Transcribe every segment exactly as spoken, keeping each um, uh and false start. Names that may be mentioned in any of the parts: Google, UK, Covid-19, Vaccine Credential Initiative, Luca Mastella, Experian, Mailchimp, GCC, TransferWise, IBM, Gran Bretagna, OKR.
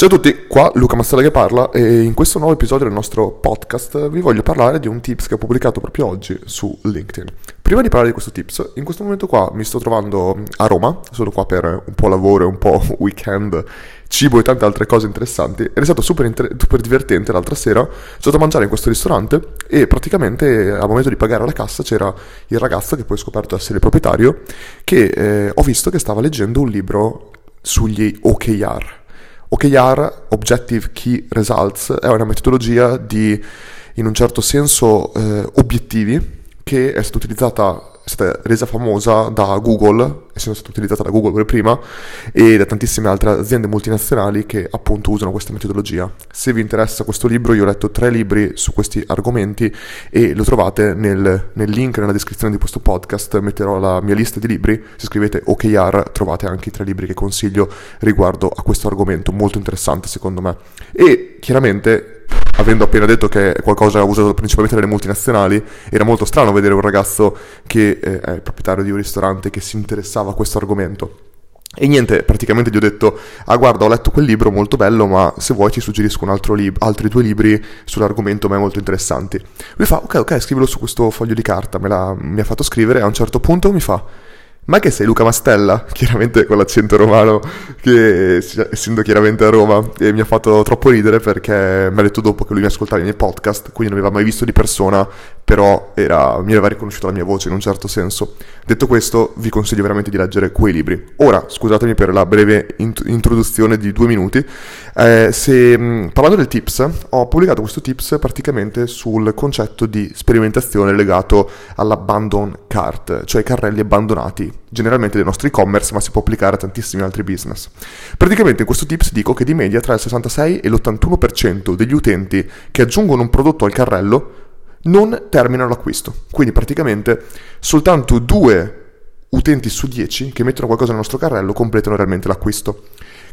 Ciao a tutti, qua Luca Mastella che parla e in questo nuovo episodio del nostro podcast vi voglio parlare di un tips che ho pubblicato proprio oggi su LinkedIn. Prima di parlare di questo tips, in questo momento qua mi sto trovando a Roma, sono qua per un po' lavoro e un po' weekend, cibo e tante altre cose interessanti ed è stato super, inter- super divertente l'altra sera, sono andato a mangiare in questo ristorante e praticamente al momento di pagare alla cassa c'era il ragazzo che poi ho scoperto essere il proprietario che eh, ho visto che stava leggendo un libro sugli O K R. O K R, Objective Key Results, è una metodologia di, in un certo senso, eh, obiettivi che è stata utilizzata, è stata resa famosa da Google, essendo stata utilizzata da Google per prima e da tantissime altre aziende multinazionali che appunto usano questa metodologia. Se vi interessa questo libro, io ho letto tre libri su questi argomenti e lo trovate nel, nel link nella descrizione di questo podcast, metterò la mia lista di libri, se scrivete O K R trovate anche i tre libri che consiglio riguardo a questo argomento, molto interessante secondo me. E chiaramente, avendo appena detto che è qualcosa usato principalmente dalle multinazionali, era molto strano vedere un ragazzo che è il proprietario di un ristorante che si interessava a questo argomento. E niente, praticamente gli ho detto, ah guarda, ho letto quel libro, molto bello, ma se vuoi ti suggerisco un altro lib- altri due libri sull'argomento, ma molto interessanti. Lui fa, ok, ok, scrivilo su questo foglio di carta, me l'ha, mi ha fatto scrivere, e a un certo punto mi fa, ma che sei Luca Mastella? Chiaramente con l'accento romano, che essendo chiaramente a Roma, e mi ha fatto troppo ridere perché mi ha detto dopo che lui mi ascoltava i miei podcast, quindi non mi aveva mai visto di persona, però era, mi aveva riconosciuto la mia voce in un certo senso. Detto questo, vi consiglio veramente di leggere quei libri. Ora, scusatemi per la breve int- introduzione di due minuti, eh, se mh, parlando del tips, ho pubblicato questo tips praticamente sul concetto di sperimentazione legato all'abandon cart, cioè carrelli abbandonati, generalmente dei nostri e-commerce, ma si può applicare a tantissimi altri business. Praticamente in questo tips dico che di media tra il sessantasei e l'ottantuno per cento degli utenti che aggiungono un prodotto al carrello non terminano l'acquisto, quindi praticamente soltanto due utenti su dieci che mettono qualcosa nel nostro carrello completano realmente l'acquisto.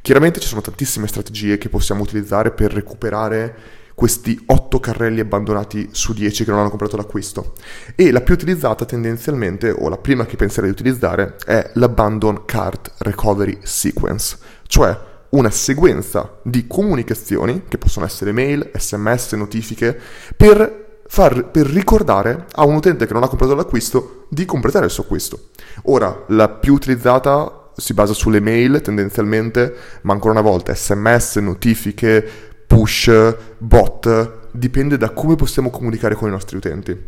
Chiaramente ci sono tantissime strategie che possiamo utilizzare per recuperare questi otto carrelli abbandonati su dieci che non hanno comprato l'acquisto, e la più utilizzata tendenzialmente, o la prima che penserei di utilizzare, è l'Abandon Cart Recovery Sequence, cioè una sequenza di comunicazioni, che possono essere mail, sms, notifiche, per Far, per ricordare a un utente che non ha comprato l'acquisto di completare il suo acquisto. Ora, la più utilizzata si basa sulle mail tendenzialmente, ma ancora una volta sms, notifiche, push, bot, dipende da come possiamo comunicare con i nostri utenti.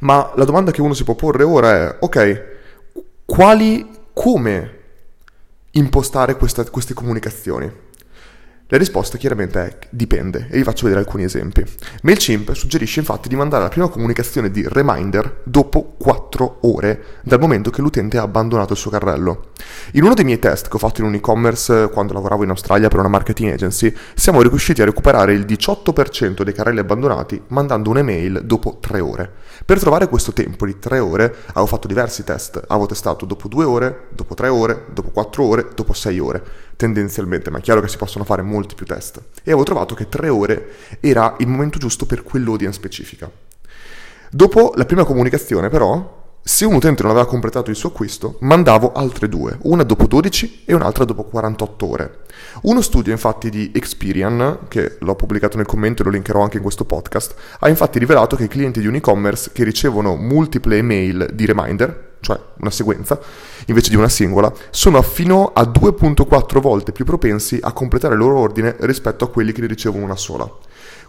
Ma la domanda che uno si può porre ora è, ok, quali, come impostare questa, queste comunicazioni? La risposta chiaramente è dipende, e vi faccio vedere alcuni esempi. Mailchimp suggerisce infatti di mandare la prima comunicazione di reminder dopo quattro ore dal momento che l'utente ha abbandonato il suo carrello. In uno dei miei test che ho fatto in un e-commerce quando lavoravo in Australia per una marketing agency, siamo riusciti a recuperare il diciotto per cento dei carrelli abbandonati mandando un'email dopo tre ore. Per trovare questo tempo di tre ore avevo fatto diversi test, avevo testato dopo due ore, dopo tre ore, dopo quattro ore, dopo sei ore. Tendenzialmente, ma è chiaro che si possono fare molti più test, e avevo trovato che tre ore era il momento giusto per quell'audience specifica. Dopo la prima comunicazione però, se un utente non aveva completato il suo acquisto, mandavo altre due, una dopo dodici e un'altra dopo quarantotto ore. Uno studio infatti di Experian, che l'ho pubblicato nel commento e lo linkerò anche in questo podcast, ha infatti rivelato che i clienti di un e-commerce che ricevono multiple email di reminder, cioè una sequenza, invece di una singola, sono fino a due virgola quattro volte più propensi a completare il loro ordine rispetto a quelli che ne ricevono una sola.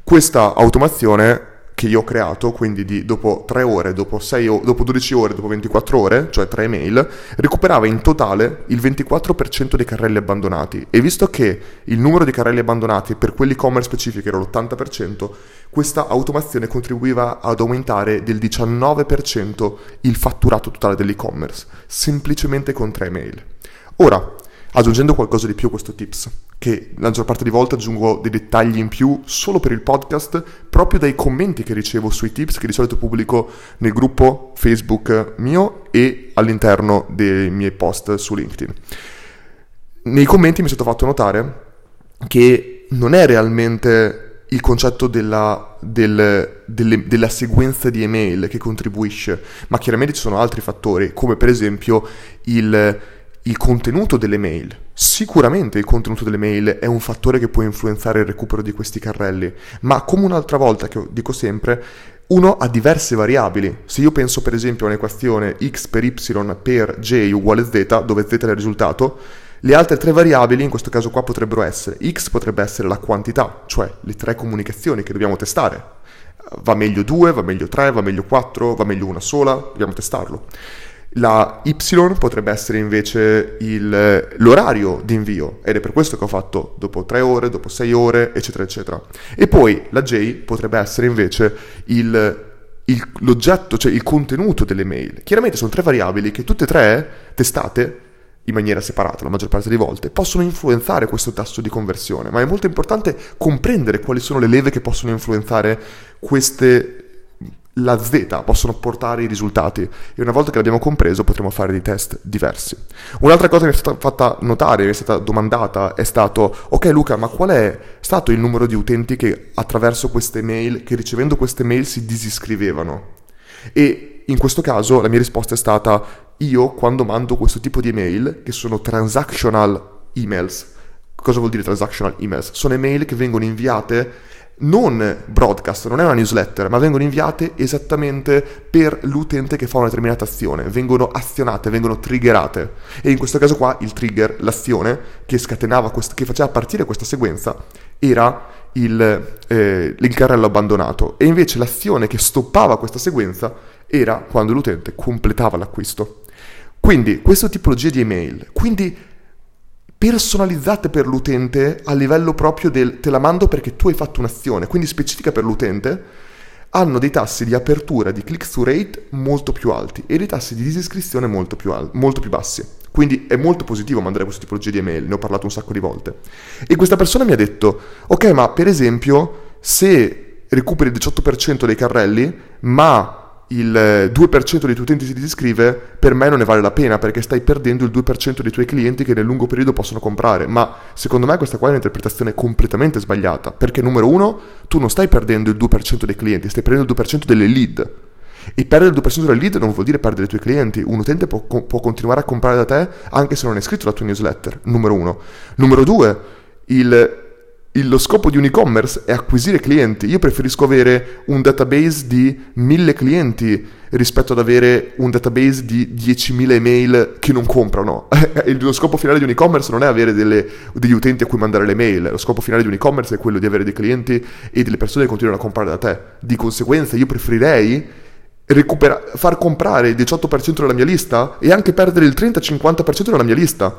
Questa automazione che io ho creato, quindi di dopo tre ore, dopo, sei, dopo dodici ore, dopo ventiquattro ore, cioè tre email, recuperava in totale il ventiquattro per cento dei carrelli abbandonati, e visto che il numero di carrelli abbandonati per quelli e-commerce specifici era l'ottanta per cento, questa automazione contribuiva ad aumentare del diciannove per cento il fatturato totale dell'e-commerce, semplicemente con tre email. Ora, aggiungendo qualcosa di più a questo tips, che la maggior parte di volte aggiungo dei dettagli in più solo per il podcast, proprio dai commenti che ricevo sui tips che di solito pubblico nel gruppo Facebook mio e all'interno dei miei post su LinkedIn. Nei commenti mi è stato fatto notare che non è realmente il concetto della, del, delle, della sequenza di email che contribuisce, ma chiaramente ci sono altri fattori, come per esempio il... il contenuto delle mail. Sicuramente il contenuto delle mail è un fattore che può influenzare il recupero di questi carrelli, ma come un'altra volta che dico sempre, uno ha diverse variabili. Se io penso per esempio a un'equazione x per y per j uguale z, dove z è il risultato, le altre tre variabili in questo caso qua potrebbero essere, x potrebbe essere la quantità, cioè le tre comunicazioni che dobbiamo testare. Va meglio due, va meglio tre, va meglio quattro, va meglio una sola, dobbiamo testarlo. La y potrebbe essere invece il, l'orario di invio, ed è per questo che ho fatto dopo tre ore, dopo sei ore, eccetera, eccetera. E poi la j potrebbe essere invece il, il, l'oggetto, cioè il contenuto delle mail. Chiaramente sono tre variabili che tutte e tre testate in maniera separata la maggior parte delle volte, possono influenzare questo tasso di conversione, ma è molto importante comprendere quali sono le leve che possono influenzare queste... la Z possono portare i risultati, e una volta che l'abbiamo compreso potremo fare dei test diversi. Un'altra cosa che mi è stata fatta notare, mi è stata domandata, è stato: ok Luca, ma qual è stato il numero di utenti che attraverso queste mail, che ricevendo queste mail si disiscrivevano? E in questo caso la mia risposta è stata: io quando mando questo tipo di email, che sono transactional emails. Cosa vuol dire transactional emails? Sono email che vengono inviate non broadcast, non è una newsletter, ma vengono inviate esattamente per l'utente che fa una determinata azione, vengono azionate, vengono triggerate, e in questo caso qua il trigger, l'azione che scatenava quest- che faceva partire questa sequenza, era il, eh, il carrello abbandonato, e invece l'azione che stoppava questa sequenza era quando l'utente completava l'acquisto. Quindi questa tipologia di email, quindi personalizzate per l'utente a livello proprio del te la mando perché tu hai fatto un'azione, quindi specifica per l'utente, hanno dei tassi di apertura, di click-through rate molto più alti e dei tassi di disiscrizione molto più, al- molto più bassi. Quindi è molto positivo mandare questa tipologia di email, ne ho parlato un sacco di volte. E questa persona mi ha detto: ok, ma per esempio se recuperi il diciotto per cento dei carrelli ma il due per cento dei tuoi utenti si disiscrive, per me non ne vale la pena, perché stai perdendo il due per cento dei tuoi clienti che nel lungo periodo possono comprare. Ma secondo me questa qua è un'interpretazione completamente sbagliata, perché numero uno, tu non stai perdendo il due per cento dei clienti, stai perdendo il due per cento delle lead, e perdere il due per cento delle lead non vuol dire perdere i tuoi clienti. Un utente può, può continuare a comprare da te anche se non è iscritto alla tua newsletter, numero uno. Numero due, il lo scopo di un e-commerce è acquisire clienti. Io preferisco avere un database di mille clienti rispetto ad avere un database di diecimila email che non comprano. Lo scopo finale di un e-commerce non è avere delle, degli utenti a cui mandare le mail, lo scopo finale di un e-commerce è quello di avere dei clienti e delle persone che continuano a comprare da te. Di conseguenza io preferirei recupera- far comprare il diciotto per cento della mia lista e anche perdere il trenta-cinquanta per cento della mia lista,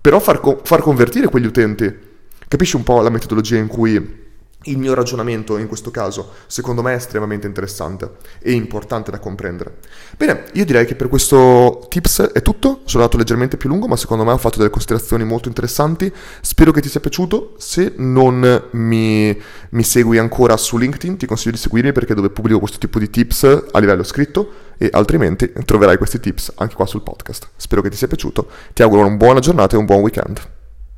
però far, co- far convertire quegli utenti. Capisci un po' la metodologia in cui il mio ragionamento in questo caso, secondo me, è estremamente interessante e importante da comprendere. Bene, io direi che per questo tips è tutto. Sono andato leggermente più lungo, ma secondo me ho fatto delle considerazioni molto interessanti. Spero che ti sia piaciuto. Se non mi, mi segui ancora su LinkedIn, ti consiglio di seguirmi, perché dove pubblico questo tipo di tips a livello scritto, e altrimenti troverai questi tips anche qua sul podcast. Spero che ti sia piaciuto. Ti auguro una buona giornata e un buon weekend.